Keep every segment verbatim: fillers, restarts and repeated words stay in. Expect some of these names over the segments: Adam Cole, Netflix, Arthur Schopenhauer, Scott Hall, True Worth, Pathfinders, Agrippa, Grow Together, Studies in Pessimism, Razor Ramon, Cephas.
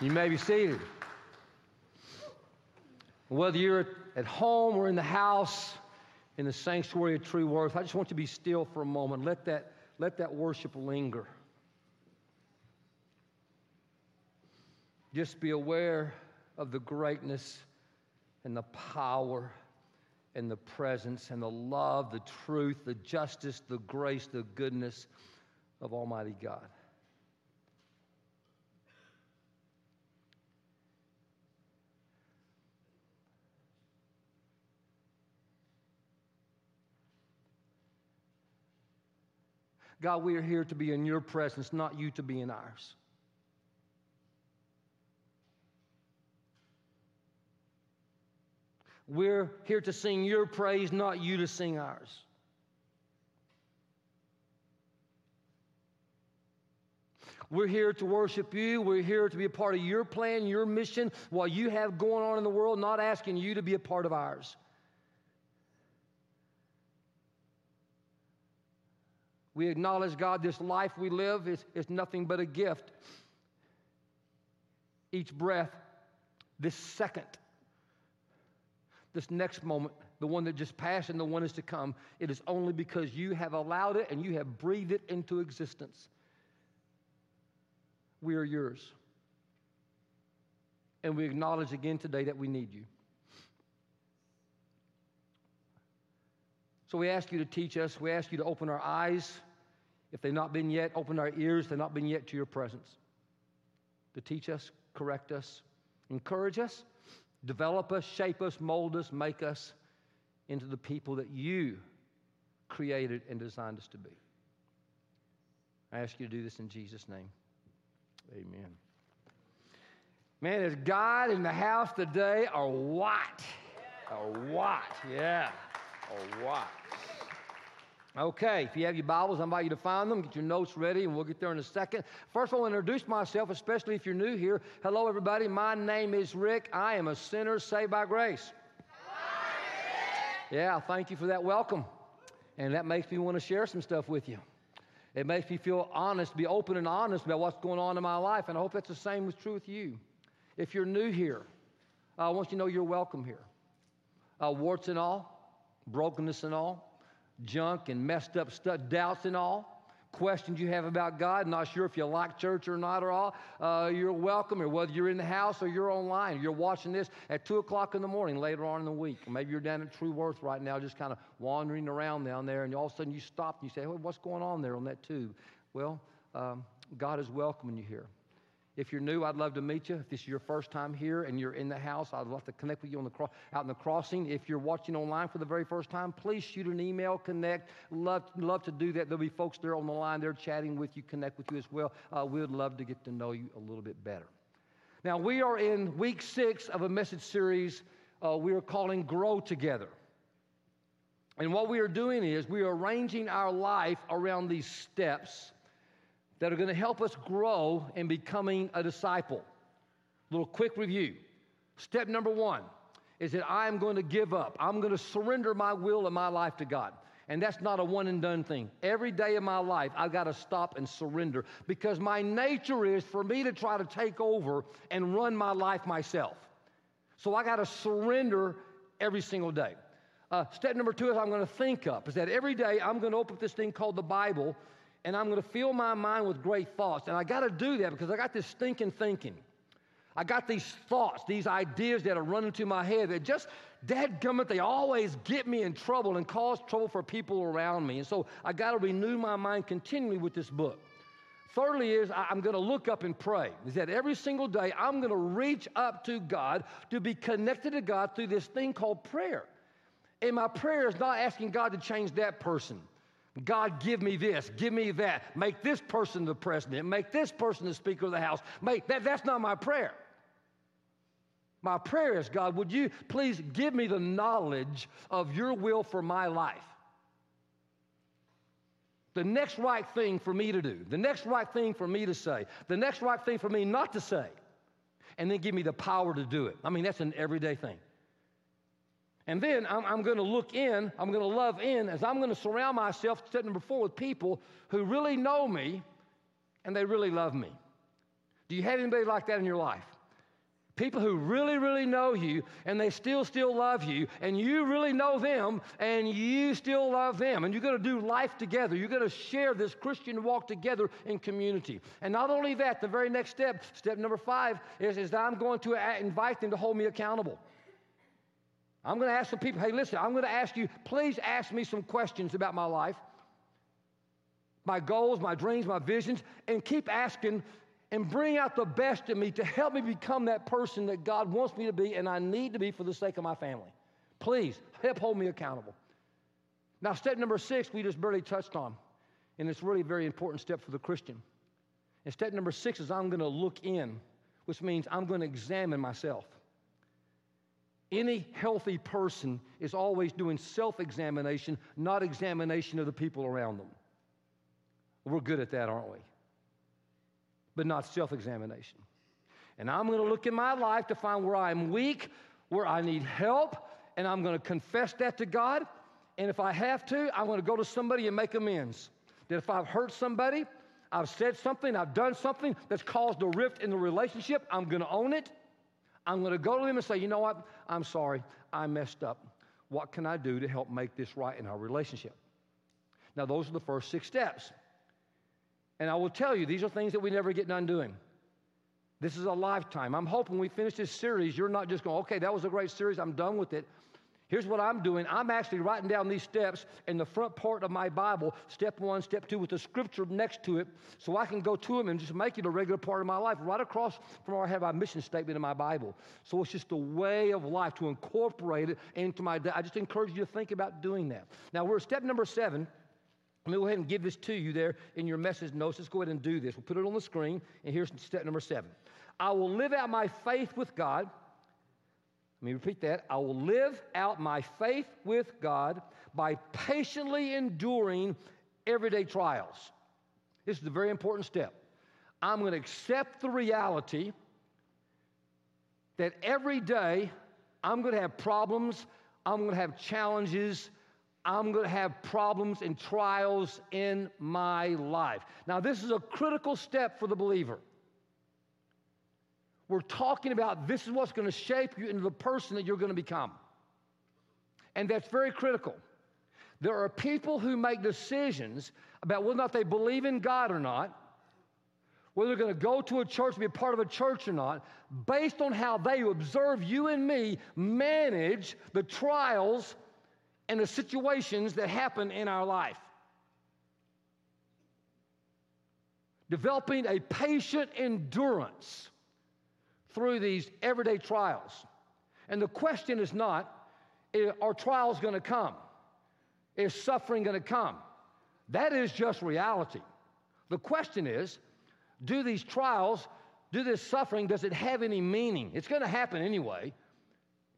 You may be seated. Whether you're at home or in the house, in the sanctuary of True Worth, I just want you to be still for a moment. Let that, let that worship linger. Just be aware of the greatness and the power and the presence and the love, the truth, the justice, the grace, the goodness of Almighty God. God, we are here to be in your presence, not you to be in ours. We're here to sing your praise, not you to sing ours. We're here to worship you. We're here to be a part of your plan, your mission, what you have going on in the world, not asking you to be a part of ours. We acknowledge, God, this life we live is, is nothing but a gift. Each breath, this second, this next moment, the one that just passed and the one is to come, it is only because you have allowed it and you have breathed it into existence. We are yours. And we acknowledge again today that we need you. So we ask you to teach us. We ask you to open our eyes. If they've not been yet, open our ears. They've not been yet to your presence. To teach us, correct us, encourage us, develop us, shape us, mold us, make us into the people that you created and designed us to be. I ask you to do this in Jesus' name. Amen. Man, is God in the house today or what? Or what? Yeah. Or what? Okay, if you have your Bibles, I invite you to find them. Get your notes ready, and we'll get there in a second. First, I want to introduce myself, especially if you're new here. Hello, everybody. My name is Rick. I am a sinner saved by grace. Yeah, thank you for that welcome. And that makes me want to share some stuff with you. It makes me feel honest, be open and honest about what's going on in my life, and I hope that's the same was true with you. If you're new here, I want you to know you're welcome here. Uh, warts and all, brokenness and all, junk and messed up stuff, doubts and all, questions you have about God, not sure if you like church or not or all, uh, you're welcome, or whether you're in the house or you're online, you're watching this at two o'clock in the morning later on in the week. Maybe you're down at True Worth right now just kind of wandering around down there, and all of a sudden you stop and you say, hey, what's going on there on that tube? Well, um, God is welcoming you here. If you're new, I'd love to meet you. If this is your first time here and you're in the house, I'd love to connect with you on the cro- out in the crossing. If you're watching online for the very first time, please shoot an email, connect. Love, love to do that. There'll be folks there on the line. They're chatting with you, connect with you as well. Uh, we would love to get to know you a little bit better. Now, we are in week six of a message series uh, we are calling Grow Together. And what we are doing is we are arranging our life around these steps that are going to help us grow in becoming a disciple. A little quick review. Step number one is that I'm going to give up. I'm going to surrender my will and my life to God. And that's not a one and done thing. Every day of my life, I've got to stop and surrender, because my nature is for me to try to take over and run my life myself. So I got to surrender every single day. Uh, step number two is I'm going to think up. Is that every day I'm going to open up this thing called the Bible, and I'm going to fill my mind with great thoughts. And I got to do that because I got this stinking thinking. I got these thoughts, these ideas that are running through my head that just, dadgummit, they always get me in trouble and cause trouble for people around me. And so I got to renew my mind continually with this book. Thirdly is I'm going to look up and pray. Is that every single day I'm going to reach up to God to be connected to God through this thing called prayer. And my prayer is not asking God to change that person. God, give me this, give me that. Make this person the president. Make this person the Speaker of the House. Make that. That's not my prayer. My prayer is, God, would you please give me the knowledge of your will for my life? The next right thing for me to do. The next right thing for me to say. The next right thing for me not to say. And then give me the power to do it. I mean, that's an everyday thing. And then I'm, I'm going to look in, I'm going to love in, as I'm going to surround myself, step number four, with people who really know me and they really love me. Do you have anybody like that in your life? People who really, really know you, and they still, still love you, and you really know them, and you still love them, and you're going to do life together. You're going to share this Christian walk together in community. And not only that, the very next step, step number five, is, is that I'm going to invite them to hold me accountable. I'm going to ask the people, hey, listen, I'm going to ask you, please ask me some questions about my life, my goals, my dreams, my visions, and keep asking and bring out the best in me to help me become that person that God wants me to be and I need to be for the sake of my family. Please, help hold me accountable. Now, step number six, we just barely touched on, and it's really a very important step for the Christian. And step number six is I'm going to look in, which means I'm going to examine myself. Any healthy person is always doing self-examination, not examination of the people around them. We're good at that, aren't we? But not self-examination. And I'm going to look in my life to find where I'm weak, where I need help, and I'm going to confess that to God. And if I have to, I'm going to go to somebody and make amends. That if I've hurt somebody, I've said something, I've done something that's caused a rift in the relationship, I'm going to own it. I'm going to go to them and say, you know what? I'm sorry. I messed up. What can I do to help make this right in our relationship? Now, those are the first six steps. And I will tell you, these are things that we never get done doing. This is a lifetime. I'm hoping we finish this series, you're not just going, okay, that was a great series, I'm done with it. Here's what I'm doing. I'm actually writing down these steps in the front part of my Bible, step one, step two, with the scripture next to it, so I can go to them and just make it a regular part of my life, right across from where I have my mission statement in my Bible. So it's just a way of life to incorporate it into my day. I just encourage you to think about doing that. Now, we're at step number seven. Let me go ahead and give this to you there in your message notes. Let's go ahead and do this. We'll put it on the screen, and here's step number seven. I will live out my faith with God. Let me repeat that. I will live out my faith with God by patiently enduring everyday trials. This is a very important step. I'm going to accept the reality that every day I'm going to have problems, I'm going to have challenges, I'm going to have problems and trials in my life. Now, this is a critical step for the believer. We're talking about this is what's going to shape you into the person that you're going to become. And that's very critical. There are people who make decisions about whether or not they believe in God or not, whether they're going to go to a church, be a part of a church or not, based on how they observe you and me manage the trials and the situations that happen in our life. Developing a patient endurance through these everyday trials. And the question is not, are trials going to come? Is suffering going to come? That is just reality. The question is, do these trials, do this suffering, does it have any meaning? It's going to happen anyway,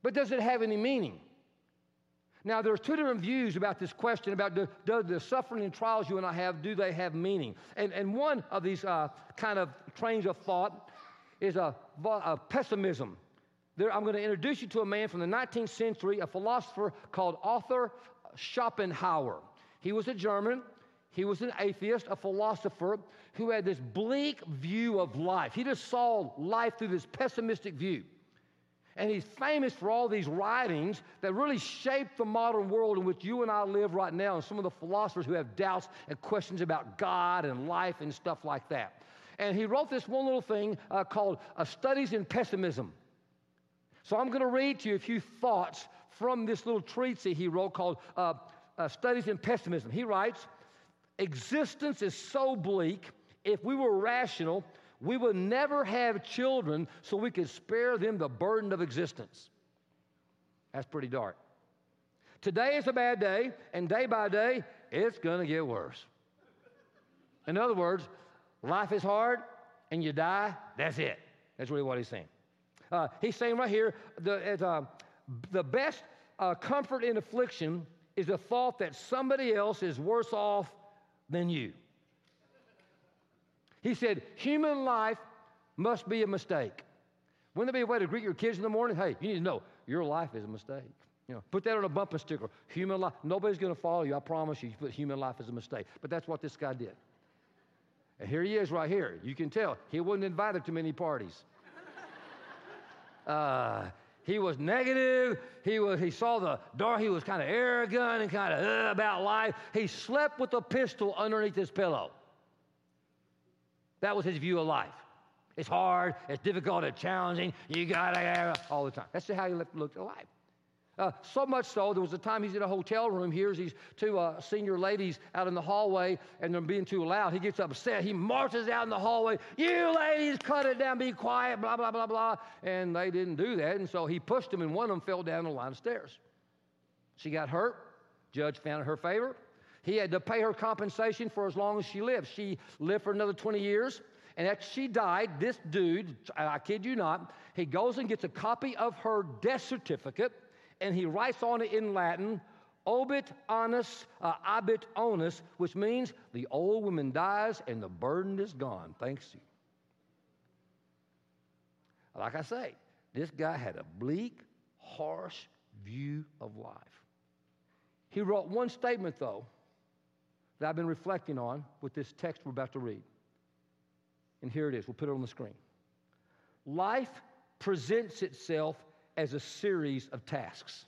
but does it have any meaning? Now, there's two different views about this question, about do, do the suffering and trials you and I have, do they have meaning? And, and one of these uh, kind of trains of thought is a, a pessimism. There, I'm going to introduce you to a man from the nineteenth century, a philosopher called Arthur Schopenhauer. He was a German. He was an atheist, a philosopher, who had this bleak view of life. He just saw life through this pessimistic view. And he's famous for all these writings that really shape the modern world in which you and I live right now, and some of the philosophers who have doubts and questions about God and life and stuff like that. And he wrote this one little thing uh, called uh, Studies in Pessimism. So I'm going to read to you a few thoughts from this little treatise he wrote called uh, uh, Studies in Pessimism. He writes, "Existence is so bleak, if we were rational, we will never have children so we can spare them the burden of existence." That's pretty dark. Today is a bad day, and day by day, it's going to get worse. In other words, life is hard, and you die, that's it. That's really what he's saying. Uh, he's saying right here, the, uh, the best uh, comfort in affliction is the thought that somebody else is worse off than you. He said, human life must be a mistake. Wouldn't there be a way to greet your kids in the morning? Hey, you need to know, your life is a mistake. You know, put that on a bumper sticker. Human life. Nobody's going to follow you. I promise you, you put human life as a mistake. But that's what this guy did. And here he is right here. You can tell he wasn't invited to many parties. Uh, he was negative. He was. He saw the door. He was kind of arrogant and kind of uh, about life. He slept with a pistol underneath his pillow. That was his view of life. It's hard. It's difficult. It's challenging. You got to all the time. That's how he looked at life. Uh, so much so, there was a time he's in a hotel room. He hears these two uh, senior ladies out in the hallway, and they're being too loud. He gets upset. He marches out in the hallway. You ladies, cut it down. Be quiet, blah, blah, blah, blah. And they didn't do that, and so he pushed them, and one of them fell down the line of stairs. She got hurt. Judge found in her favor. He had to pay her compensation for as long as she lived. She lived for another twenty years. And after she died, this dude, I kid you not, he goes and gets a copy of her death certificate, and he writes on it in Latin, obit onus, uh, abit onus, which means the old woman dies and the burden is gone. Thanks to you. Like I say, this guy had a bleak, harsh view of life. He wrote one statement, though, that I've been reflecting on with this text we're about to read. And here it is. We'll put it on the screen. Life presents itself as a series of tasks.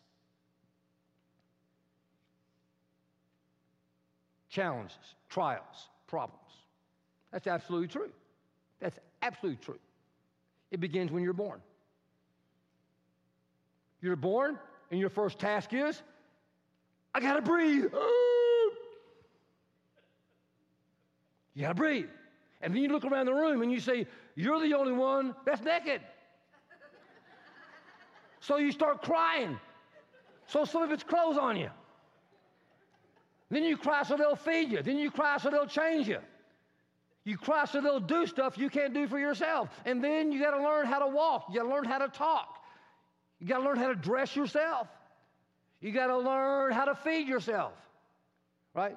Challenges, trials, problems. That's absolutely true. That's absolutely true. It begins when you're born. You're born, and your first task is, I gotta breathe. You gotta breathe. And then you look around the room and you say, you're the only one that's naked. So you start crying. So some of it's clothes on you. Then you cry so they'll feed you. Then you cry so they'll change you. You cry so they'll do stuff you can't do for yourself. And then you got to learn how to walk. You got to learn how to talk. You got to learn how to dress yourself. You got to learn how to feed yourself, right?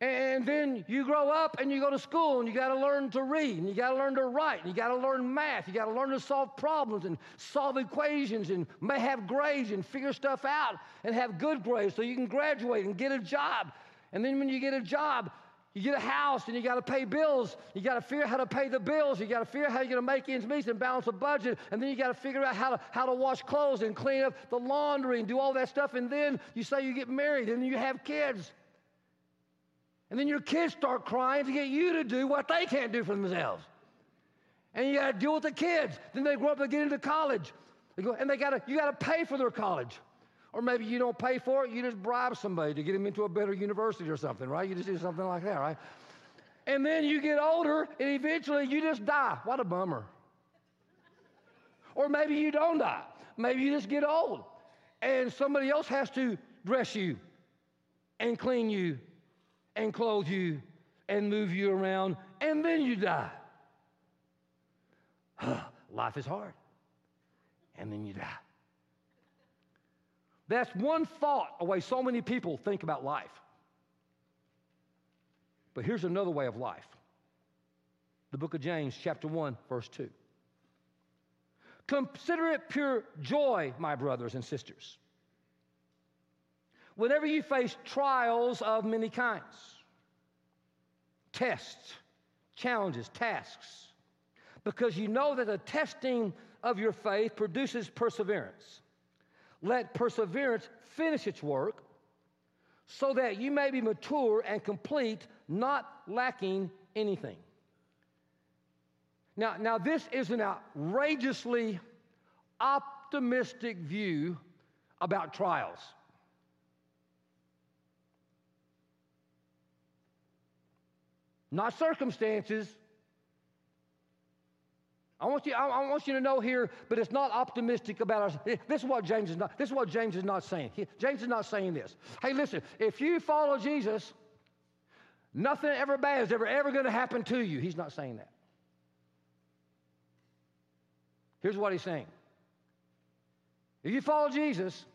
And then you grow up and you go to school and you got to learn to read and you got to learn to write and you got to learn math. You got to learn to solve problems and solve equations and may have grades and figure stuff out and have good grades so you can graduate and get a job. And then when you get a job, you get a house and you got to pay bills. You got to figure out how to pay the bills. You got to figure out how you're going to make ends meet and balance a budget. And then you got to figure out how to, how to wash clothes and clean up the laundry and do all that stuff. And then you say you get married and you have kids. And then your kids start crying to get you to do what they can't do for themselves. And you got to deal with the kids. Then they grow up and get into college. They go, and they gotta, you got to pay for their college. Or maybe you don't pay for it. You just bribe somebody to get them into a better university or something, right? You just do something like that, right? And then you get older, and eventually you just die. What a bummer. Or maybe you don't die. Maybe you just get old. And somebody else has to dress you and clean you and clothe you, and move you around, and then you die. Life is hard, and then you die. That's one thought away so many people think about life. But here's another way of life. The book of James, chapter one, verse two. Consider it pure joy, my brothers and sisters, whenever you face trials of many kinds, tests, challenges, tasks, because you know that the testing of your faith produces perseverance. Let perseverance finish its work so that you may be mature and complete, not lacking anything. Now, now this is an outrageously optimistic view about trials. Not circumstances. I want you, I, I want you to know here, but it's not optimistic about us. This is what James is not, this is what James is not saying. He, James is not saying this. Hey, listen, if you follow Jesus, nothing ever bad is ever, ever going to happen to you. He's not saying that. Here's what he's saying. If you follow Jesus,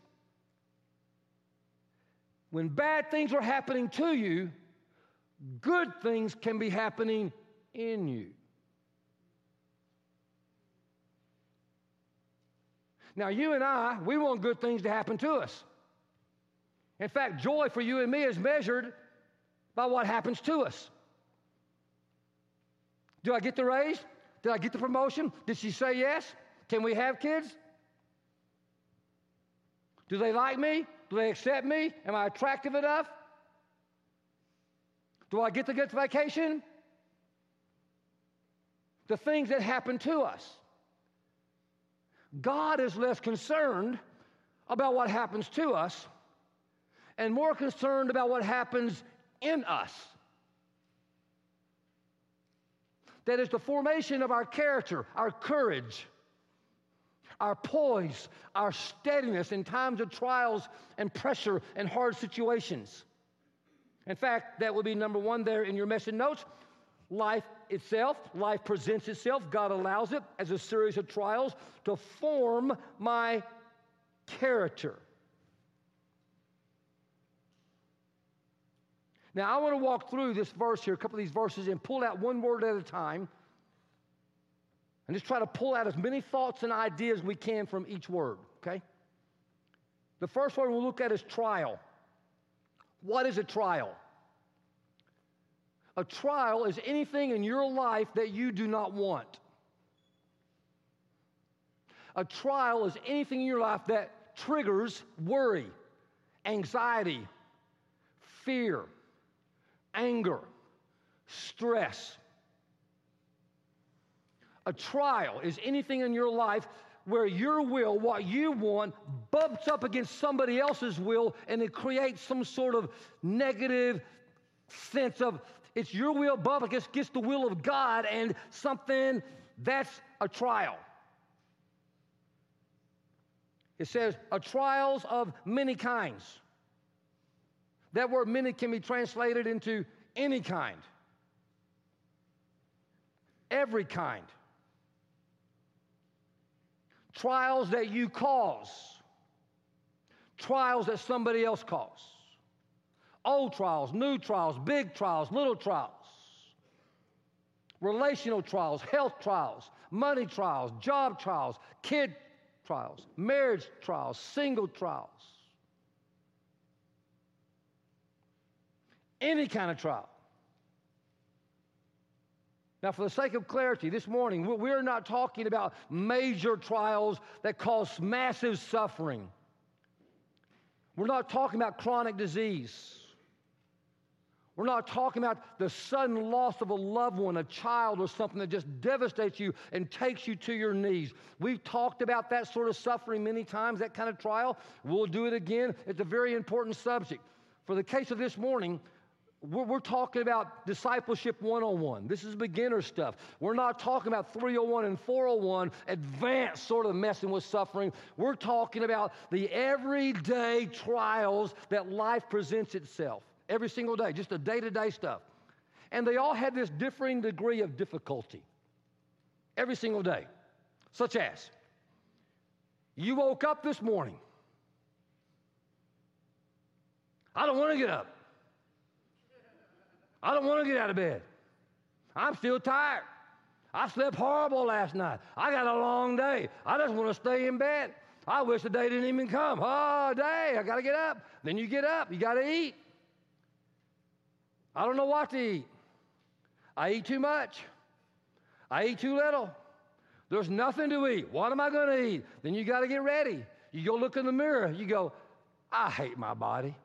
when bad things are happening to you, good things can be happening in you. Now, you and I, we want good things to happen to us. In fact, joy for you and me is measured by what happens to us. Do I get the raise? Did I get the promotion? Did she say yes? Can we have kids? Do they like me? Do they accept me? Am I attractive enough? Do I get the good vacation? The things that happen to us. God is less concerned about what happens to us and more concerned about what happens in us. That is the formation of our character, our courage, our poise, our steadiness in times of trials and pressure and hard situations. In fact, that would be number one there in your message notes. Life itself, life presents itself, God allows it as a series of trials to form my character. Now, I want to walk through this verse here, a couple of these verses, and pull out one word at a time, and just try to pull out as many thoughts and ideas we can from each word, okay? The first word we'll look at is trial. What is a trial? A trial is anything in your life that you do not want. A trial is anything in your life that triggers worry, anxiety, fear, anger, stress. A trial is anything in your life where your will, what you want, bumps up against somebody else's will, and it creates some sort of negative sense of it's your will bump against gets the will of God and something. That's a trial. It says, a trials of many kinds. That word many can be translated into any kind, every kind. Trials that you cause, trials that somebody else caused. Old trials, new trials, big trials, little trials. Relational trials, health trials, money trials, job trials, kid trials, marriage trials, single trials. Any kind of trial. Now, for the sake of clarity, this morning, we're not talking about major trials that cause massive suffering. We're not talking about chronic disease. We're not talking about the sudden loss of a loved one, a child, or something that just devastates you and takes you to your knees. We've talked about that sort of suffering many times, that kind of trial. We'll do it again. It's a very important subject. For the case of this morning, We're, we're talking about discipleship one oh one. This is beginner stuff. We're not talking about three oh one and four oh one, advanced sort of messing with suffering. We're talking about the everyday trials that life presents itself every single day, just the day-to-day stuff. And they all have this differing degree of difficulty every single day, such as you woke up this morning. I don't want to get up. I don't want to get out of bed. I'm still tired. I slept horrible last night. I got a long day. I just want to stay in bed. I wish the day didn't even come. Oh, day, I got to get up. Then you get up. You got to eat. I don't know what to eat. I eat too much. I eat too little. There's nothing to eat. What am I going to eat? Then you got to get ready. You go look in the mirror. You go, I hate my body.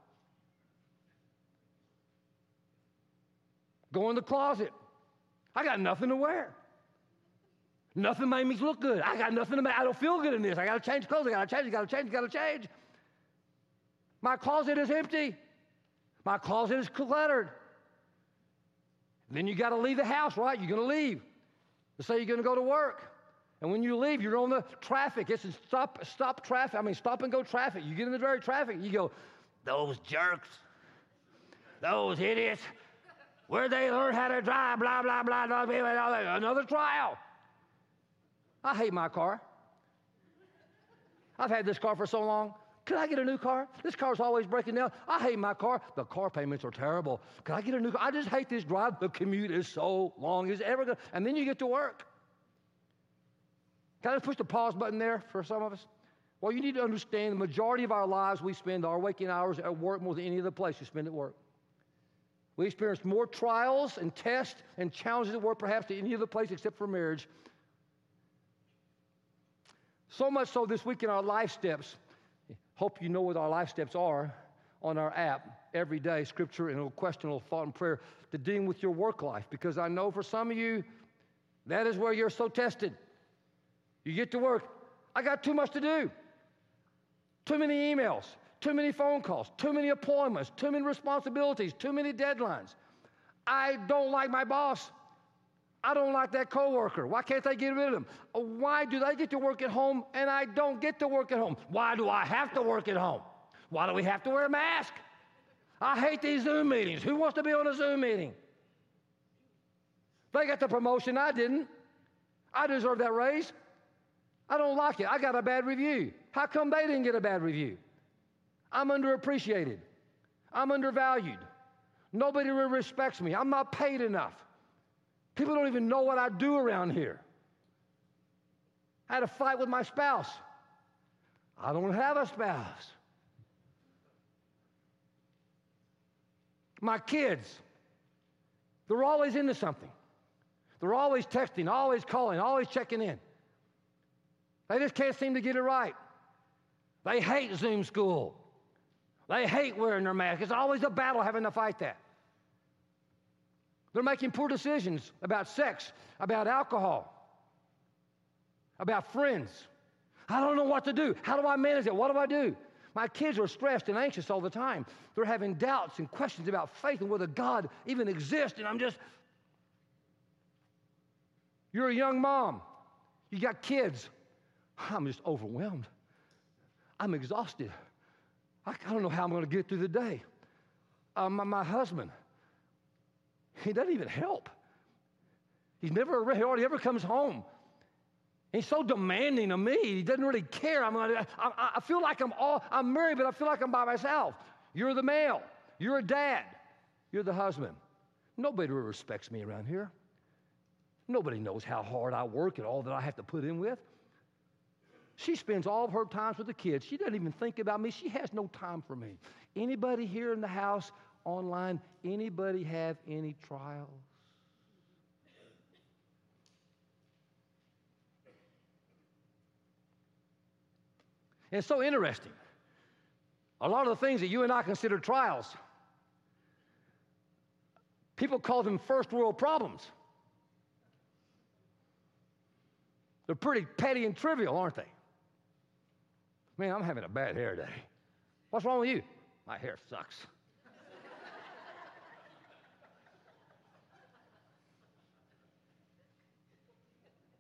Go in the closet. I got nothing to wear. Nothing made me look good. I got nothing to make. I don't feel good in this. I got to change clothes. I got to change. I got to change. I got to change. My closet is empty. My closet is cluttered. Then you got to leave the house, right? You're going to leave. Let's say you're going to go to work. And when you leave, you're on the traffic. It's stop, stop traffic. I mean, stop and go traffic. You get in the very traffic. You go, those jerks, those idiots. Where they learn how to drive, blah, blah, blah, blah, blah, blah, another trial. I hate my car. I've had this car for so long. Could I get a new car? This car's always breaking down. I hate my car. The car payments are terrible. Could I get a new car? I just hate this drive. The commute is so long. Is ever gonna, and then you get to work. Can I just push the pause button there for some of us? Well, you need to understand the majority of our lives we spend our waking hours at work more than any other place you spend at work. We experience more trials and tests and challenges at work perhaps than any other place except for marriage. So much so this week in our life steps, hope you know what our life steps are on our app every day, scripture and a questionable thought and prayer to deal with your work life, because I know for some of you, that is where you're so tested. You get to work, I got too much to do, too many emails, too many phone calls, too many appointments, too many responsibilities, too many deadlines. I don't like my boss. I don't like that coworker. Why can't they get rid of them? Why do they get to work at home and I don't get to work at home? Why do I have to work at home? Why do we have to wear a mask? I hate these Zoom meetings. Who wants to be on a Zoom meeting? They got the promotion, I didn't. I deserve that raise. I don't like it. I got a bad review. How come they didn't get a bad review? I'm underappreciated. I'm undervalued. Nobody really respects me. I'm not paid enough. People don't even know what I do around here. I had a fight with my spouse. I don't have a spouse. My kids, they're always into something. They're always texting, always calling, always checking in. They just can't seem to get it right. They hate Zoom school. They hate wearing their mask. It's always a battle having to fight that. They're making poor decisions about sex, about alcohol, about friends. I don't know what to do. How do I manage it? What do I do? My kids are stressed and anxious all the time. They're having doubts and questions about faith and whether God even exists, and I'm just... You're a young mom. You got kids. I'm just overwhelmed. I'm exhausted. I don't know how I'm going to get through the day. Uh, my, my husband, he doesn't even help. He's never, he hardly ever comes home. He's so demanding of me. He doesn't really care. I'm gonna, I, I feel like I'm all, I'm married, but I feel like I'm by myself. You're the male. You're a dad. You're the husband. Nobody really respects me around here. Nobody knows how hard I work and all that I have to put in with. She spends all of her time with the kids. She doesn't even think about me. She has no time for me. Anybody here in the house, online, anybody have any trials? And it's so interesting. A lot of the things that you and I consider trials, people call them first world problems. They're pretty petty and trivial, aren't they? Man, I'm having a bad hair day. What's wrong with you? My hair sucks.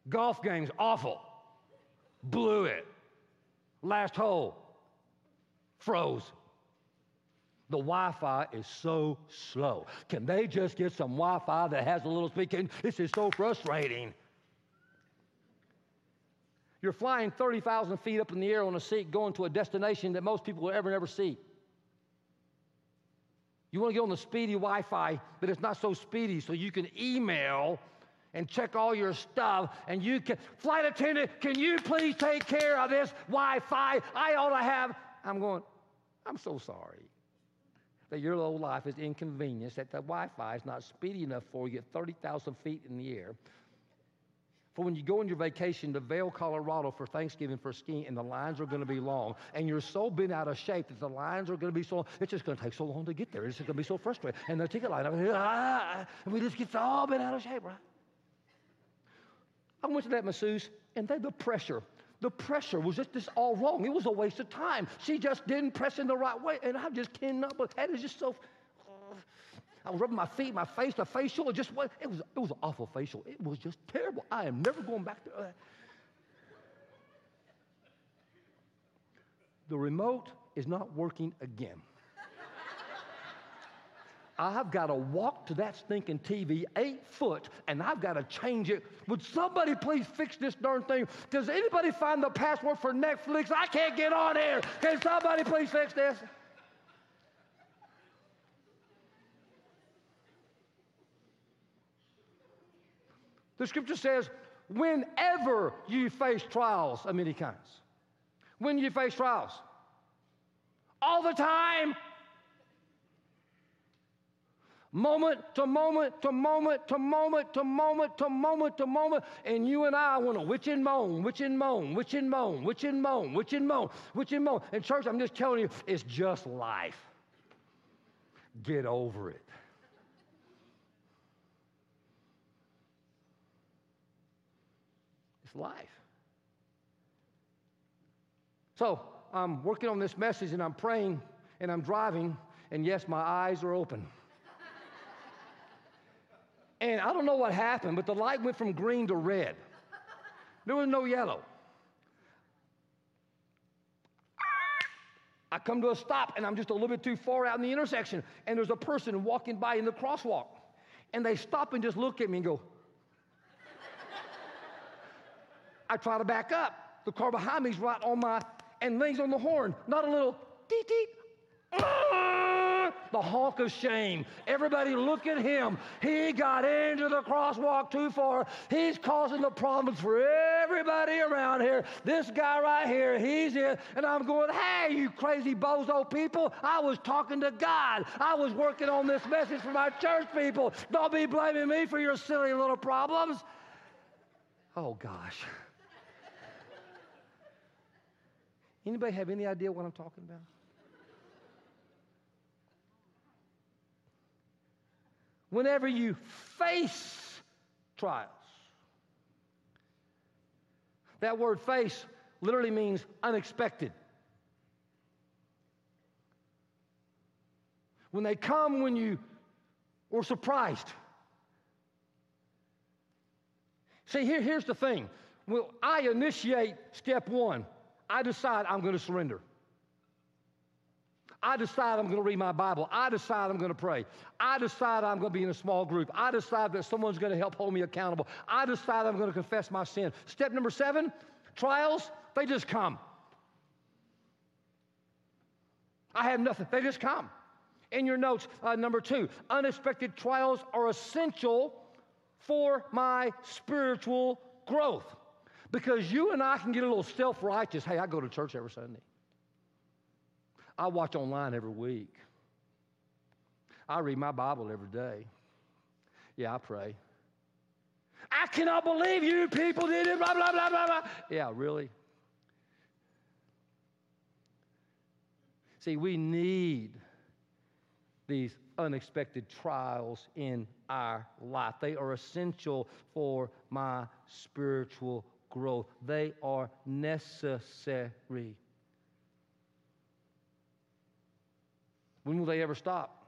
Golf game's awful. Blew it. Last hole. Froze. The Wi-Fi is so slow. Can they just get some Wi-Fi that has a little speaker? This is so frustrating. You're flying thirty thousand feet up in the air on a seat going to a destination that most people will ever, never see. You want to get on the speedy Wi-Fi, but it's not so speedy, so you can email and check all your stuff, and you can, flight attendant, can you please take care of this Wi-Fi? I ought to have, I'm going, I'm so sorry that your whole life is inconvenienced, that the Wi-Fi is not speedy enough for you at thirty thousand feet in the air. For when you go on your vacation to Vail, Colorado for Thanksgiving for skiing, and the lines are going to be long, and you're so bent out of shape that the lines are going to be so long, it's just going to take so long to get there. It's just going to be so frustrating. And the ticket line, ah, and we just get all bent out of shape, right? I went to that masseuse, and then the pressure, the pressure was just this all wrong. It was a waste of time. She just didn't press in the right way, and I just cannot believe that is just so... I was rubbing my feet, my face, the facial. It just was, it was, it was an awful facial. It was just terrible. I am never going back to that. Uh, the remote is not working again. I've got to walk to that stinking T V eight foot, and I've got to change it. Would somebody please fix this darn thing? Does anybody find the password for Netflix? I can't get on here. Can somebody please fix this? The scripture says, whenever you face trials of many kinds. When you face trials. All the time. moment to moment to moment to moment to moment to moment to moment, and you and I want to witch and moan, witch and moan, witch and moan, witch and moan, witch and moan, witch and moan. And church, I'm just telling you, it's just life. Get over it. It's life. So I'm working on this message, and I'm praying, and I'm driving, and yes, my eyes are open. And I don't know what happened, but the light went from green to red. There was no yellow. I come to a stop, and I'm just a little bit too far out in the intersection, and there's a person walking by in the crosswalk, and they stop and just look at me and go. I try to back up. The car behind me is right on my, and leans on the horn, not a little teet teet. The honk of shame. Everybody look at him. He got into the crosswalk too far. He's causing the problems for everybody around here. This guy right here, he's in. And I'm going, hey, you crazy bozo people. I was talking to God. I was working on this message for my church people. Don't be blaming me for your silly little problems. Oh, gosh. Anybody have any idea what I'm talking about? Whenever you face trials, that word face literally means unexpected. When they come, when you were surprised. See, here, here's the thing. Well, I initiate step one. I decide I'm going to surrender. I decide I'm going to read my Bible. I decide I'm going to pray. I decide I'm going to be in a small group. I decide that someone's going to help hold me accountable. I decide I'm going to confess my sin. Step number seven, trials, they just come. I have nothing. They just come. In your notes, uh, number two, unexpected trials are essential for my spiritual growth. Because you and I can get a little self-righteous. Hey, I go to church every Sunday. I watch online every week. I read my Bible every day. Yeah, I pray. I cannot believe you people did it, blah, blah, blah, blah, blah. Yeah, really? See, we need these unexpected trials in our life. They are essential for my spiritual growth. They are necessary. When will they ever stop?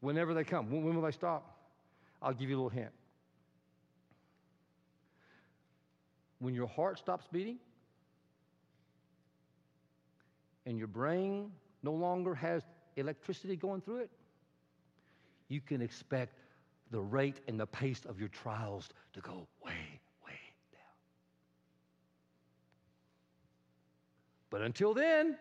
Whenever they come. When will they stop? I'll give you a little hint. When your heart stops beating and your brain no longer has electricity going through it, you can expect the rate and the pace of your trials to go way, way down. But until then,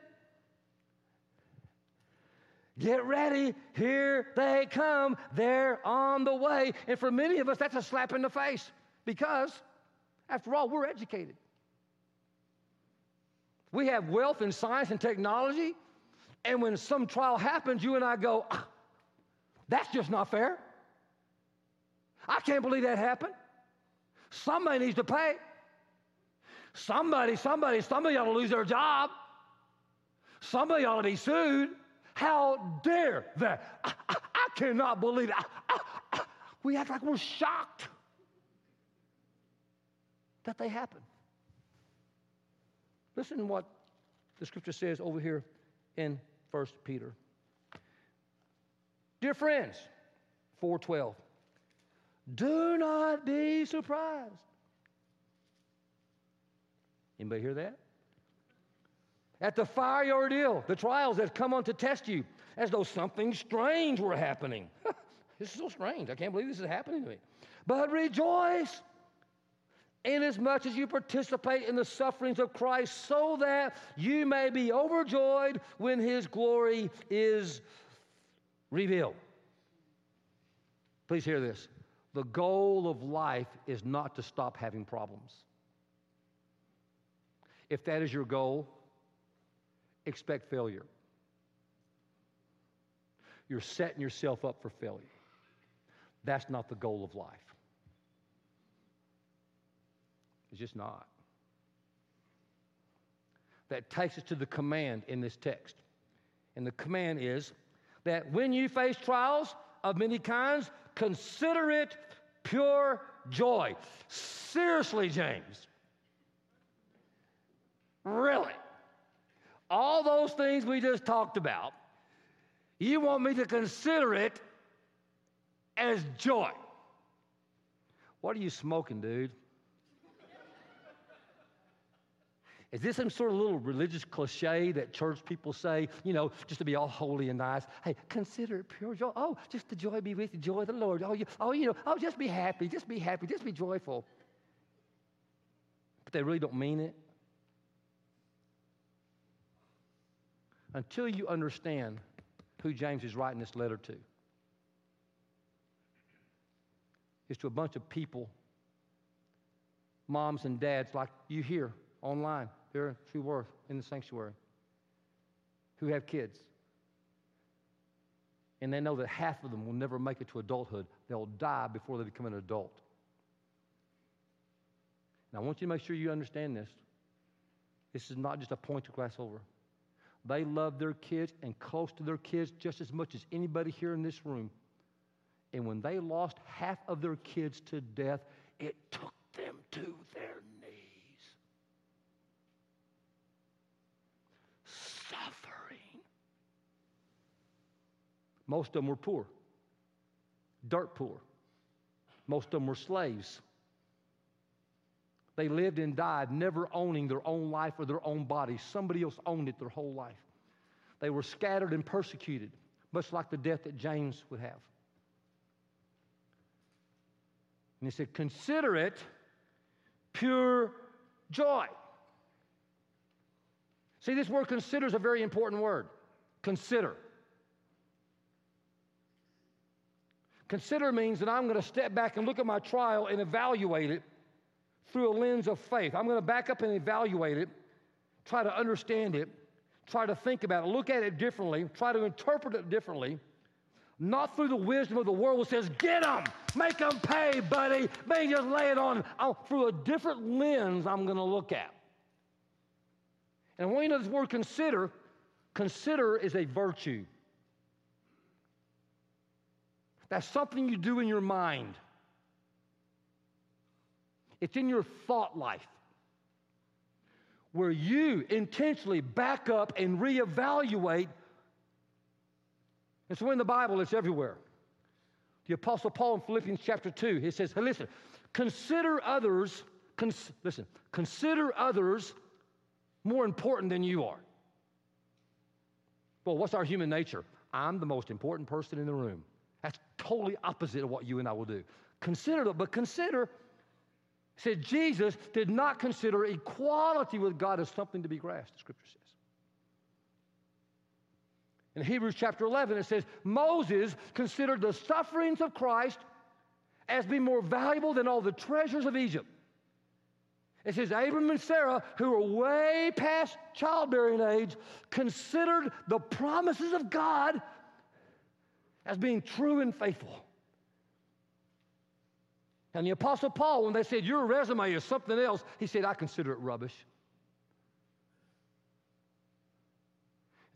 get ready, here they come, they're on the way. And for many of us, that's a slap in the face because, after all, we're educated. We have wealth and science and technology, and when some trial happens, you and I go, ah, that's just not fair. I can't believe that happened. Somebody needs to pay. Somebody, somebody, somebody ought to lose their job. Somebody ought to be sued. How dare that? I, I, I cannot believe it. I, I, I. We act like we're shocked that they happen. Listen to what the scripture says over here in First Peter. Dear friends, four twelve, do not be surprised. Anybody hear that? At the fiery ordeal, the trials that come on to test you, as though something strange were happening. This is so strange. I can't believe this is happening to me. But rejoice inasmuch as you participate in the sufferings of Christ, so that you may be overjoyed when his glory is revealed. Please hear this. The goal of life is not to stop having problems. If that is your goal, expect failure. you're setting yourself up for failure. That's not the goal of life. It's just not. That takes us to the command in this text. And the command is that when you face trials of many kinds, consider it pure joy. Seriously, James. Really? All those things we just talked about, you want me to consider it as joy? What are you smoking, dude? Is this some sort of little religious cliche that church people say, you know, just to be all holy and nice? Hey, consider it pure joy. Oh, just the joy be with you, joy of the Lord. Oh, you, oh, you know, oh, just be happy, just be happy, just be joyful. But they really don't mean it. Until you understand who James is writing this letter to. It's to a bunch of people, moms and dads like you here online. They're in True Worth, in the sanctuary, who have kids. And they know that half of them will never make it to adulthood. They'll die before they become an adult. And I want you to make sure you understand this. This is not just a point to glass over. They love their kids and close to their kids just as much as anybody here in this room. And when they lost half of their kids to death, it took them to their Most of them were poor, dirt poor. Most of them were slaves. They lived and died never owning their own life or their own body. Somebody else owned it their whole life. They were scattered and persecuted, much like the death that James would have. And he said, consider it pure joy. See, this word consider is a very important word. Consider. Consider means that I'm going to step back and look at my trial and evaluate it through a lens of faith. I'm going to back up and evaluate it, try to understand it, try to think about it, look at it differently, try to interpret it differently, not through the wisdom of the world that says, get them, make them pay, buddy, they just lay it on. I'll, through a different lens I'm going to look at. And when you know this word consider, consider is a virtue. That's something you do in your mind. It's in your thought life where you intentionally back up and reevaluate. And so in the Bible, it's everywhere. The Apostle Paul in Philippians chapter two, he says, hey, listen, consider others, cons- listen, consider others more important than you are. Well, what's our human nature? I'm the most important person in the room. That's totally opposite of what you and I will do. Consider it, but consider, said Jesus did not consider equality with God as something to be grasped, the Scripture says. In Hebrews chapter eleven, it says, Moses considered the sufferings of Christ as being more valuable than all the treasures of Egypt. It says, Abram and Sarah, who were way past childbearing age, considered the promises of God as being true and faithful. And the Apostle Paul, when they said, your resume is something else, he said, I consider it rubbish.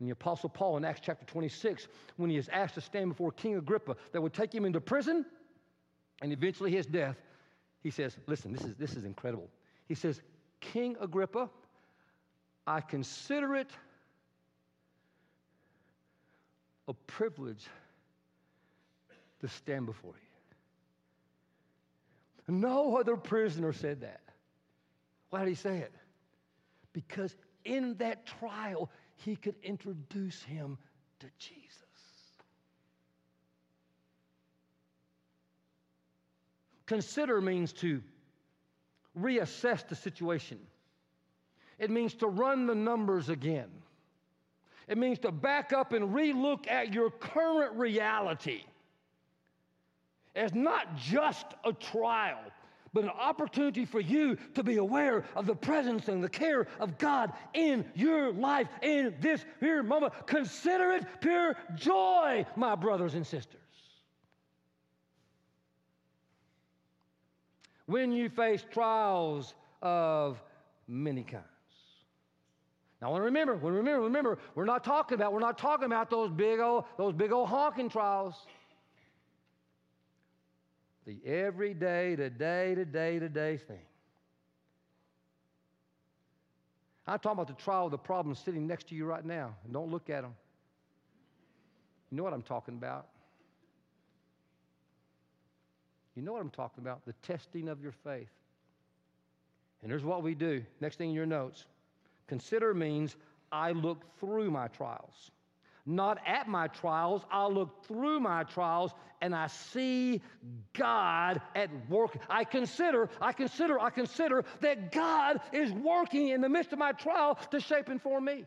And the Apostle Paul in Acts chapter twenty-six, when he is asked to stand before King Agrippa, that would take him into prison and eventually his death, he says, listen, this is, this is incredible. He says, King Agrippa, I consider it a privilege to stand before you. No other prisoner said that. Why did he say it? Because in that trial, he could introduce him to Jesus. Consider means to reassess the situation. It means to run the numbers again. It means to back up and relook at your current reality. It's not just a trial, but an opportunity for you to be aware of the presence and the care of God in your life in this here moment. Consider it pure joy, my brothers and sisters. When you face trials of many kinds. Now, I want to remember, remember, remember, we're not talking about, we're not talking about those big old, those big old honking trials. The everyday, today, today, today thing. I'm talking about the trial of the problem sitting next to you right now. And don't look at them. You know what I'm talking about. You know what I'm talking about, the testing of your faith. And here's what we do. Next thing in your notes. Consider means I look through my trials. Not at my trials. I look through my trials and I see God at work. I consider, I consider, I consider that God is working in the midst of my trial to shape and form me.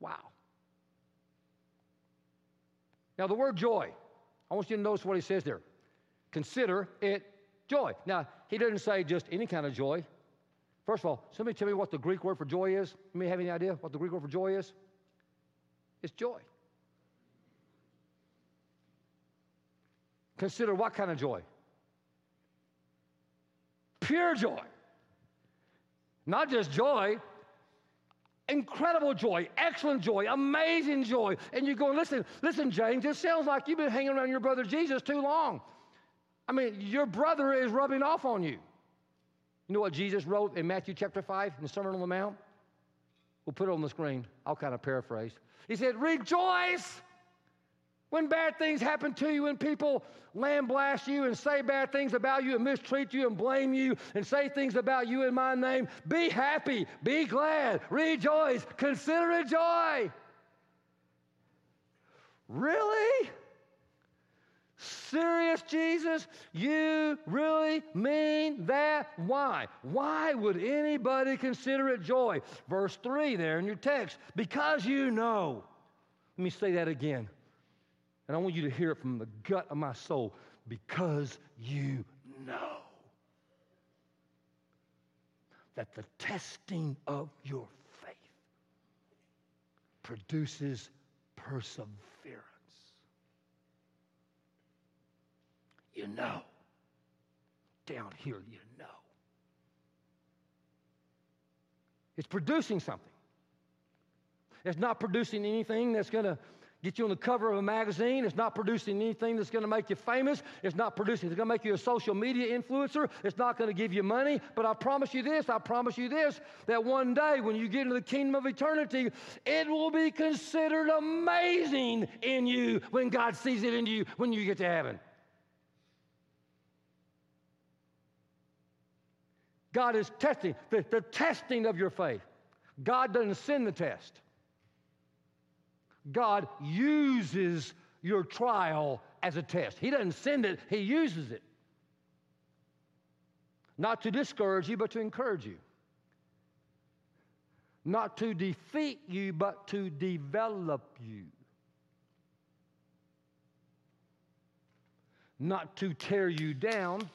Wow. Now the word joy, I want you to notice what he says there. Consider it joy. Now, he didn't say just any kind of joy. First of all, somebody tell me what the Greek word for joy is. Anybody have any idea what the Greek word for joy is? It's joy. Consider what kind of joy? Pure joy. Not just joy. Incredible joy, excellent joy, amazing joy. And you go, listen, listen, James, it sounds like you've been hanging around your brother Jesus too long. I mean, your brother is rubbing off on you. You know what Jesus wrote in Matthew chapter five in the Sermon on the Mount? We'll put it on the screen. I'll kind of paraphrase. He said, rejoice when bad things happen to you and people lambaste you and say bad things about you and mistreat you and blame you and say things about you in my name. Be happy. Be glad. Rejoice. Consider it joy. Really? Serious, Jesus? You really mean that? Why? Why would anybody consider it joy? Verse three there in your text. Because you know. Let me say that again. And I want you to hear it from the gut of my soul. Because you know that the testing of your faith produces perseverance. You know. Down here, you know. It's producing something. It's not producing anything that's going to get you on the cover of a magazine. It's not producing anything that's going to make you famous. It's not producing. It's going to make you a social media influencer. It's not going to give you money. But I promise you this, I promise you this, that one day when you get into the kingdom of eternity, it will be considered amazing in you when God sees it in you when you get to heaven. God is testing, the, the testing of your faith. God doesn't send the test. God uses your trial as a test. He doesn't send it, He uses it. Not to discourage you, but to encourage you. Not to defeat you, but to develop you. Not to tear you down,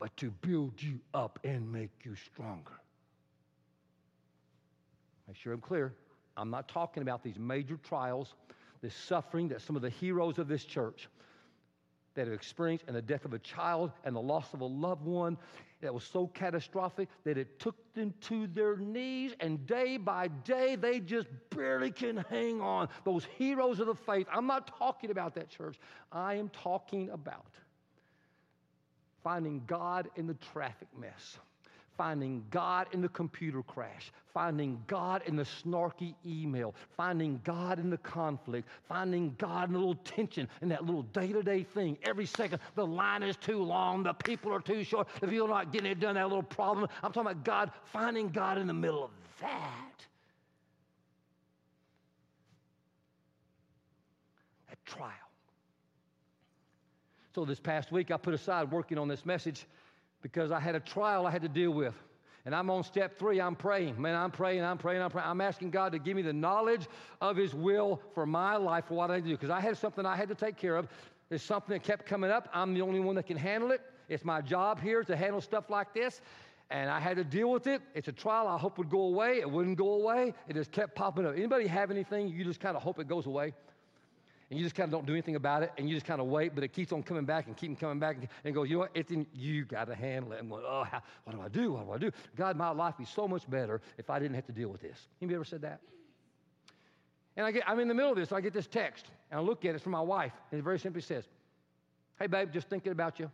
but to build you up and make you stronger. Make sure I'm clear. I'm not talking about these major trials, this suffering that some of the heroes of this church that have experienced, and the death of a child and the loss of a loved one that was so catastrophic that it took them to their knees, and day by day they just barely can hang on. Those heroes of the faith. I'm not talking about that, church. I am talking about finding God in the traffic mess, finding God in the computer crash, finding God in the snarky email, finding God in the conflict, finding God in the little tension, in that little day-to-day thing. Every second, the line is too long, the people are too short, if you're not getting it done, that little problem. I'm talking about God, finding God in the middle of that. That trial. So this past week, I put aside working on this message because I had a trial I had to deal with. And I'm on step three. I'm praying. Man, I'm praying, I'm praying, I'm praying. I'm asking God to give me the knowledge of His will for my life, for what I do. Because I had something I had to take care of. There's something that kept coming up. I'm the only one that can handle it. It's my job here to handle stuff like this. And I had to deal with it. It's a trial I hope would go away. It wouldn't go away. It just kept popping up. Anybody have anything you just kind of hope it goes away? And you just kind of don't do anything about it. And you just kind of wait. But it keeps on coming back and keeps coming back. And it goes, you know what? It's in, you got to handle it. I'm going, oh, how, what do I do? What do I do? God, my life would be so much better if I didn't have to deal with this. Anybody ever said that? And I get, I'm in the middle of this. I get this text. And I look at it from my wife. And it very simply says, hey, babe, just thinking about you.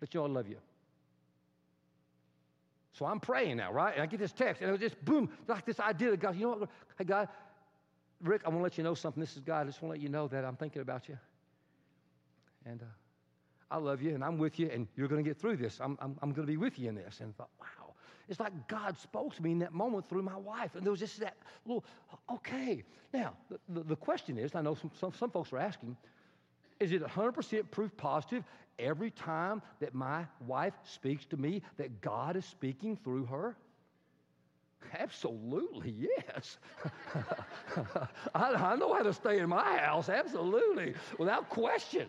Let you all love you. So I'm praying now, right? And I get this text, and it was just, boom, like this idea that God, you know what, hey, God, Rick, I want to let you know something. This is God. I just want to let you know that I'm thinking about you. And uh, I love you, and I'm with you, and you're going to get through this. I'm, I'm, I'm going to be with you in this. And I thought, wow. It's like God spoke to me in that moment through my wife. And there was just that little, okay. Now, the, the, the question is, I know some, some, some folks are asking, is it one hundred percent proof positive every time that my wife speaks to me that God is speaking through her? Absolutely, yes. I, I know how to stay in my house, absolutely, without question.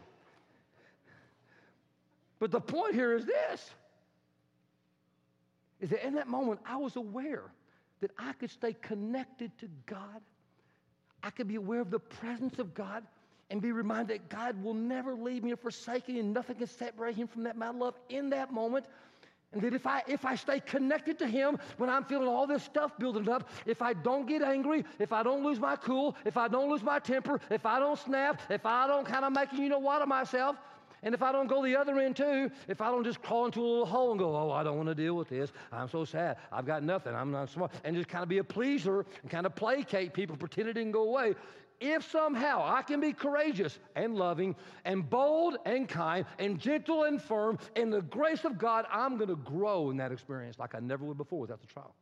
But the point here is this, is that in that moment, I was aware that I could stay connected to God. I could be aware of the presence of God and be reminded that God will never leave me or forsake me, and nothing can separate him from that my love in that moment. And that if I if I stay connected to him when I'm feeling all this stuff building up, if I don't get angry, if I don't lose my cool, if I don't lose my temper, if I don't snap, if I don't kind of make a you know what of myself, and if I don't go the other end too, if I don't just crawl into a little hole and go, oh, I don't want to deal with this. I'm so sad. I've got nothing. I'm not smart. And just kind of be a pleaser and kind of placate people, pretend it didn't go away. If somehow I can be courageous and loving and bold and kind and gentle and firm in the grace of God, I'm going to grow in that experience like I never would before without the trial.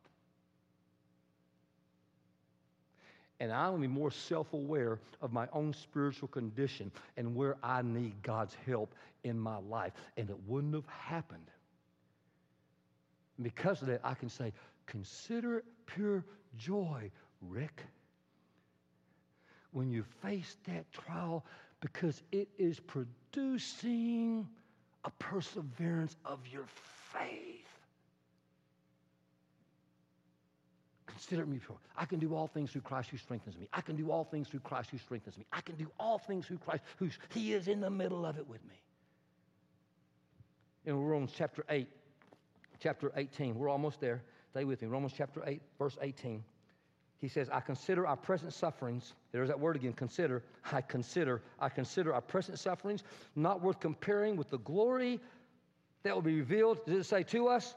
And I'm going to be more self-aware of my own spiritual condition and where I need God's help in my life. And it wouldn't have happened. And because of that, I can say, consider it pure joy, Rick, when you face that trial, because it is producing a perseverance of your faith. Consider me pure. I can do all things through Christ who strengthens me. I can do all things through Christ who strengthens me. I can do all things through Christ who he is in the middle of it with me. And we're on chapter eight, chapter eighteen. We're almost there. Stay with me. Romans chapter eight, verse eighteen. He says, I consider our present sufferings. There's that word again, consider. I consider. I consider our present sufferings not worth comparing with the glory that will be revealed. Does it say to us?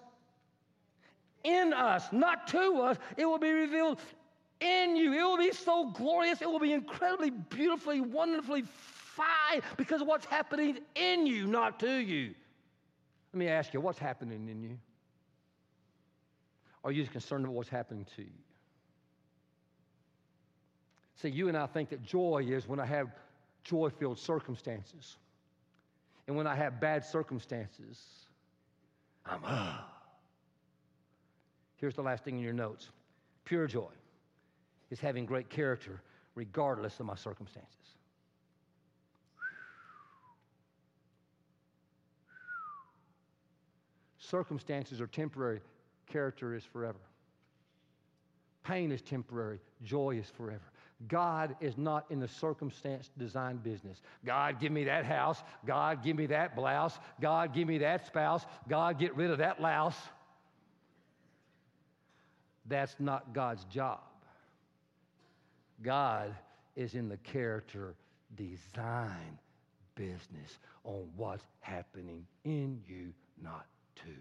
In us, not to us. It will be revealed in you. It will be so glorious. It will be incredibly, beautifully, wonderfully fine because of what's happening in you, not to you. Let me ask you, what's happening in you? Are you concerned about what's happening to you? See, you and I think that joy is when I have joy-filled circumstances. And when I have bad circumstances, I'm ah. Here's the last thing in your notes. Pure joy is having great character regardless of my circumstances. Circumstances are temporary. Character is forever. Pain is temporary. Joy is forever. God is not in the circumstance design business. God, give me that house. God, give me that blouse. God, give me that spouse. God, get rid of that louse. That's not God's job. God is in the character design business on what's happening in you, not to you.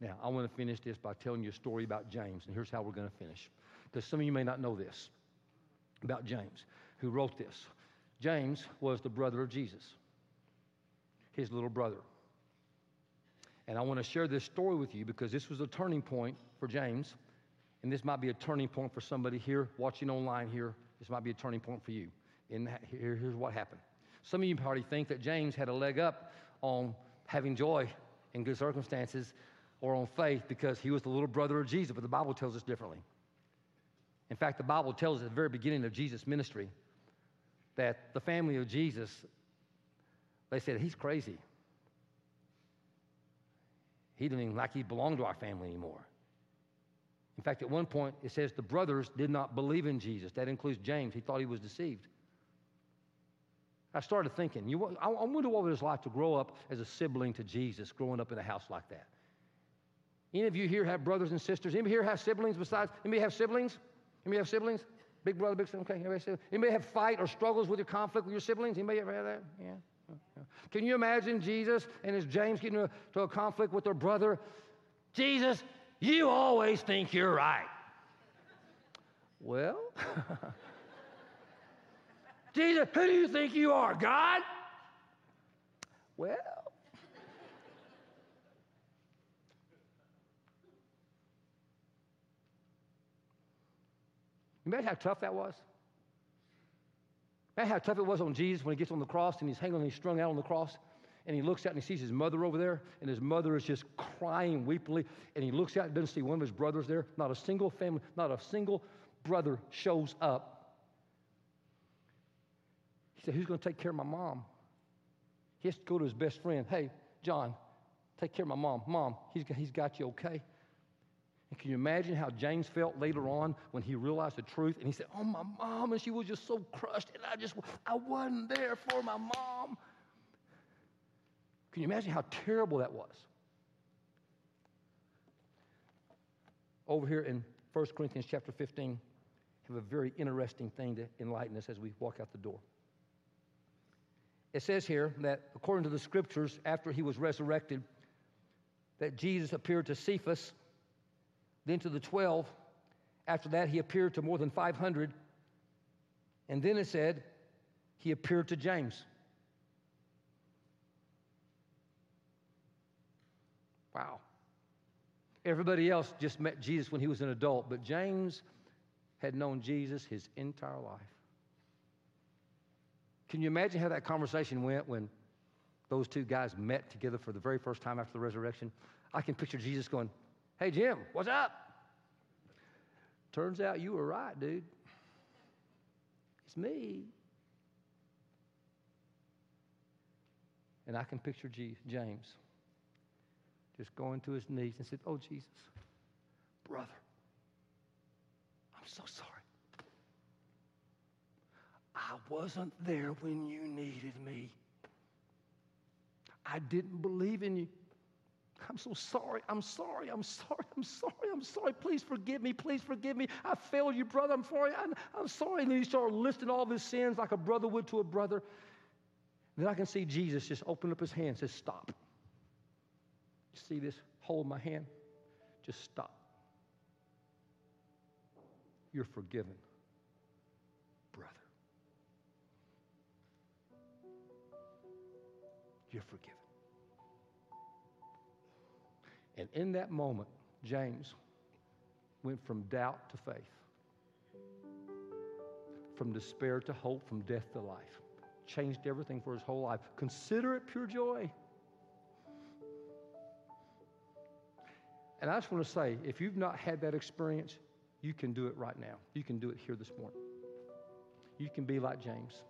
Now, I want to finish this by telling you a story about James, and here's how we're going to finish. Because some of you may not know this about James, who wrote this. James was the brother of Jesus, his little brother. And I want to share this story with you because this was a turning point for James. And this might be a turning point for somebody here, watching online here. This might be a turning point for you. And here, here's what happened. Some of you probably think that James had a leg up on having joy in good circumstances or on faith because he was the little brother of Jesus. But the Bible tells us differently. In fact, the Bible tells us at the very beginning of Jesus' ministry that the family of Jesus, they said, he's crazy. He didn't even like he belonged to our family anymore. In fact, at one point, it says the brothers did not believe in Jesus. That includes James. He thought he was deceived. I started thinking, you, I wonder what it was like to grow up as a sibling to Jesus, growing up in a house like that. Any of you here have brothers and sisters? Anybody here have siblings besides? Anybody have siblings? Anybody have siblings? Big brother, big sister, okay. Anybody, anybody have fight or struggles with your conflict with your siblings? Anybody ever have that? Yeah. Yeah. Can you imagine Jesus and his James getting into a, to a conflict with their brother? Jesus, you always think you're right. Well, Jesus, who do you think you are, God? Well, imagine how tough that was. Imagine how tough it was on Jesus when he gets on the cross and he's hanging and he's strung out on the cross, and he looks out and he sees his mother over there, and his mother is just crying weepily, and he looks out and doesn't see one of his brothers there. Not a single family, not a single brother shows up. He said, who's going to take care of my mom? He has to go to his best friend. Hey, John, take care of my mom. Mom, he's got, he's got you okay. Can you imagine how James felt later on when he realized the truth? And he said, oh, my mom, and she was just so crushed, and I just, I wasn't there for my mom. Can you imagine how terrible that was? Over here in First Corinthians chapter fifteen, have a very interesting thing to enlighten us as we walk out the door. It says here that according to the scriptures, after he was resurrected, that Jesus appeared to Cephas, then to the twelve. After that, he appeared to more than five hundred. And then it said, he appeared to James. Wow. Everybody else just met Jesus when he was an adult, but James had known Jesus his entire life. Can you imagine how that conversation went when those two guys met together for the very first time after the resurrection? I can picture Jesus going, hey, Jim, what's up? Turns out you were right, dude. It's me. And I can picture G- James just going to his knees and said, oh, Jesus, brother, I'm so sorry. I wasn't there when you needed me. I didn't believe in you. I'm so sorry, I'm sorry, I'm sorry, I'm sorry, I'm sorry. Please forgive me, please forgive me. I failed you, brother, I'm sorry, I'm, I'm sorry. And then he started listing all of his sins like a brother would to a brother. And then I can see Jesus just open up his hand and says, stop. You see this? Hold my hand. Just stop. You're forgiven, brother. You're forgiven. And in that moment, James went from doubt to faith, from despair to hope, from death to life. Changed everything for his whole life. Consider it pure joy. And I just want to say, if you've not had that experience, you can do it right now. You can do it here this morning. You can be like James.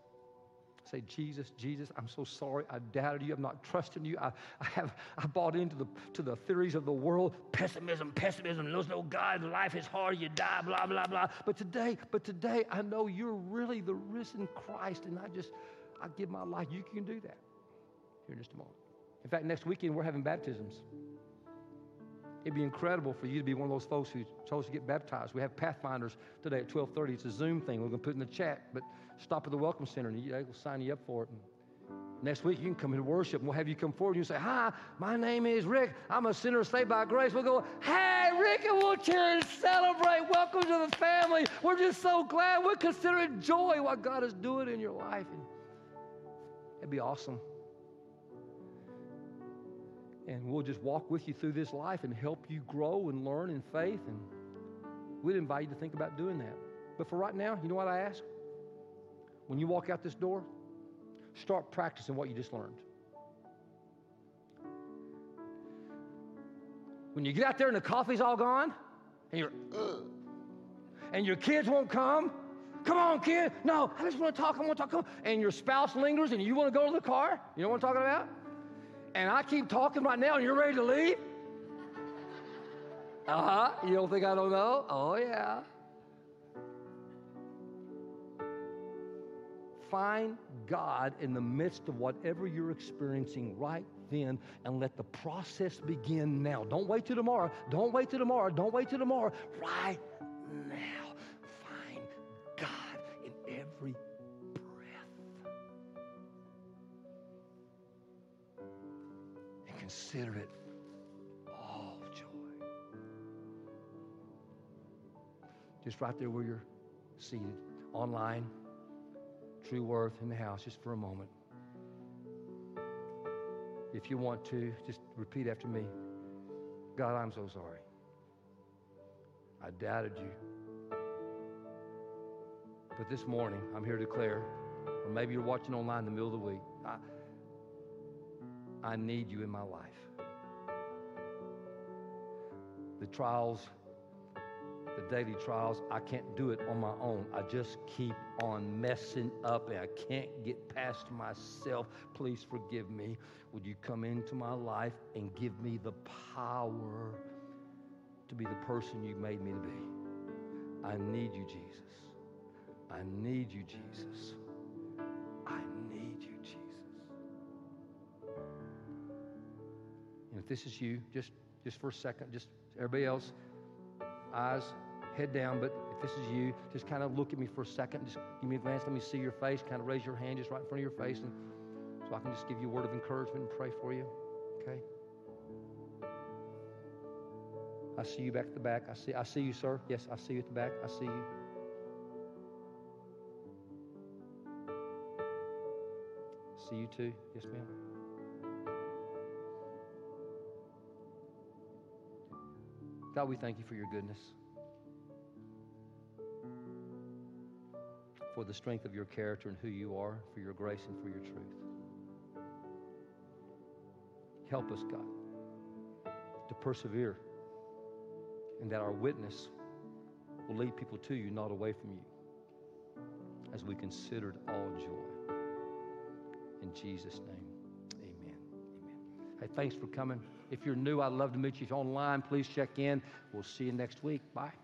Say, Jesus, Jesus, I'm so sorry. I doubted you. I'm not trusting you. I, I have I bought into the to the theories of the world. Pessimism, pessimism. There's no God. Life is hard. You die. Blah blah blah. But today, but today, I know you're really the risen Christ, and I just I give my life. You can do that. Here in just a moment. In fact, next weekend we're having baptisms. It'd be incredible for you to be one of those folks who chose to get baptized. We have Pathfinders today at twelve thirty. It's a Zoom thing. We're going to put it in the chat, but stop at the Welcome Center, and they'll sign you up for it. And next week, you can come and worship, and we'll have you come forward, and you say, hi, my name is Rick. I'm a sinner saved by grace. We'll go, hey, Rick, and we'll cheer and celebrate. Welcome to the family. We're just so glad. We're considering joy what God is doing in your life. And it'd be awesome. And we'll just walk with you through this life and help you grow and learn in faith. And we'd invite you to think about doing that. But for right now, you know what I ask? When you walk out this door, start practicing what you just learned. When you get out there and the coffee's all gone, and you're, ugh, and your kids won't come, Come on, kid. No, I just want to talk. I want to talk. Come on. And your spouse lingers, and you want to go to the car. You know what I'm talking about? And I keep talking right now, and you're ready to leave? Uh-huh. You don't think I don't know? Oh, yeah. Find God in the midst of whatever you're experiencing right then and let the process begin now. Don't wait till tomorrow. Don't wait till tomorrow. Don't wait till tomorrow. Right now. Find God in every breath. And consider it all joy. Just right there where you're seated, online. True Worth in the house, just for a moment. If you want to, just repeat after me. God, I'm so sorry. I doubted you. But this morning, I'm here to declare, or maybe you're watching online in the middle of the week, I, I need you in my life. The trials, the daily trials, I can't do it on my own. I just keep on messing up and I can't get past myself. Please forgive me. Would you come into my life and give me the power to be the person you made me to be? I need you, Jesus. I need you, Jesus. I need you, Jesus. And if this is you, just, just for a second, just everybody else, eyes, head down, but if this is you, just kind of look at me for a second. Just give me a glance. Let me see your face. Kind of raise your hand just right in front of your face, and so I can just give you a word of encouragement and pray for you. Okay? I see you back at the back. I see I see you, sir. Yes, I see you at the back. I see you. See you too. Yes, ma'am. God, we thank you for your goodness, for the strength of your character and who you are, for your grace and for your truth. Help us, God, to persevere and that our witness will lead people to you, not away from you, as we considered all joy. In Jesus' name. Hey, thanks for coming. If you're new, I'd love to meet you. If you're online, please check in. We'll see you next week. Bye.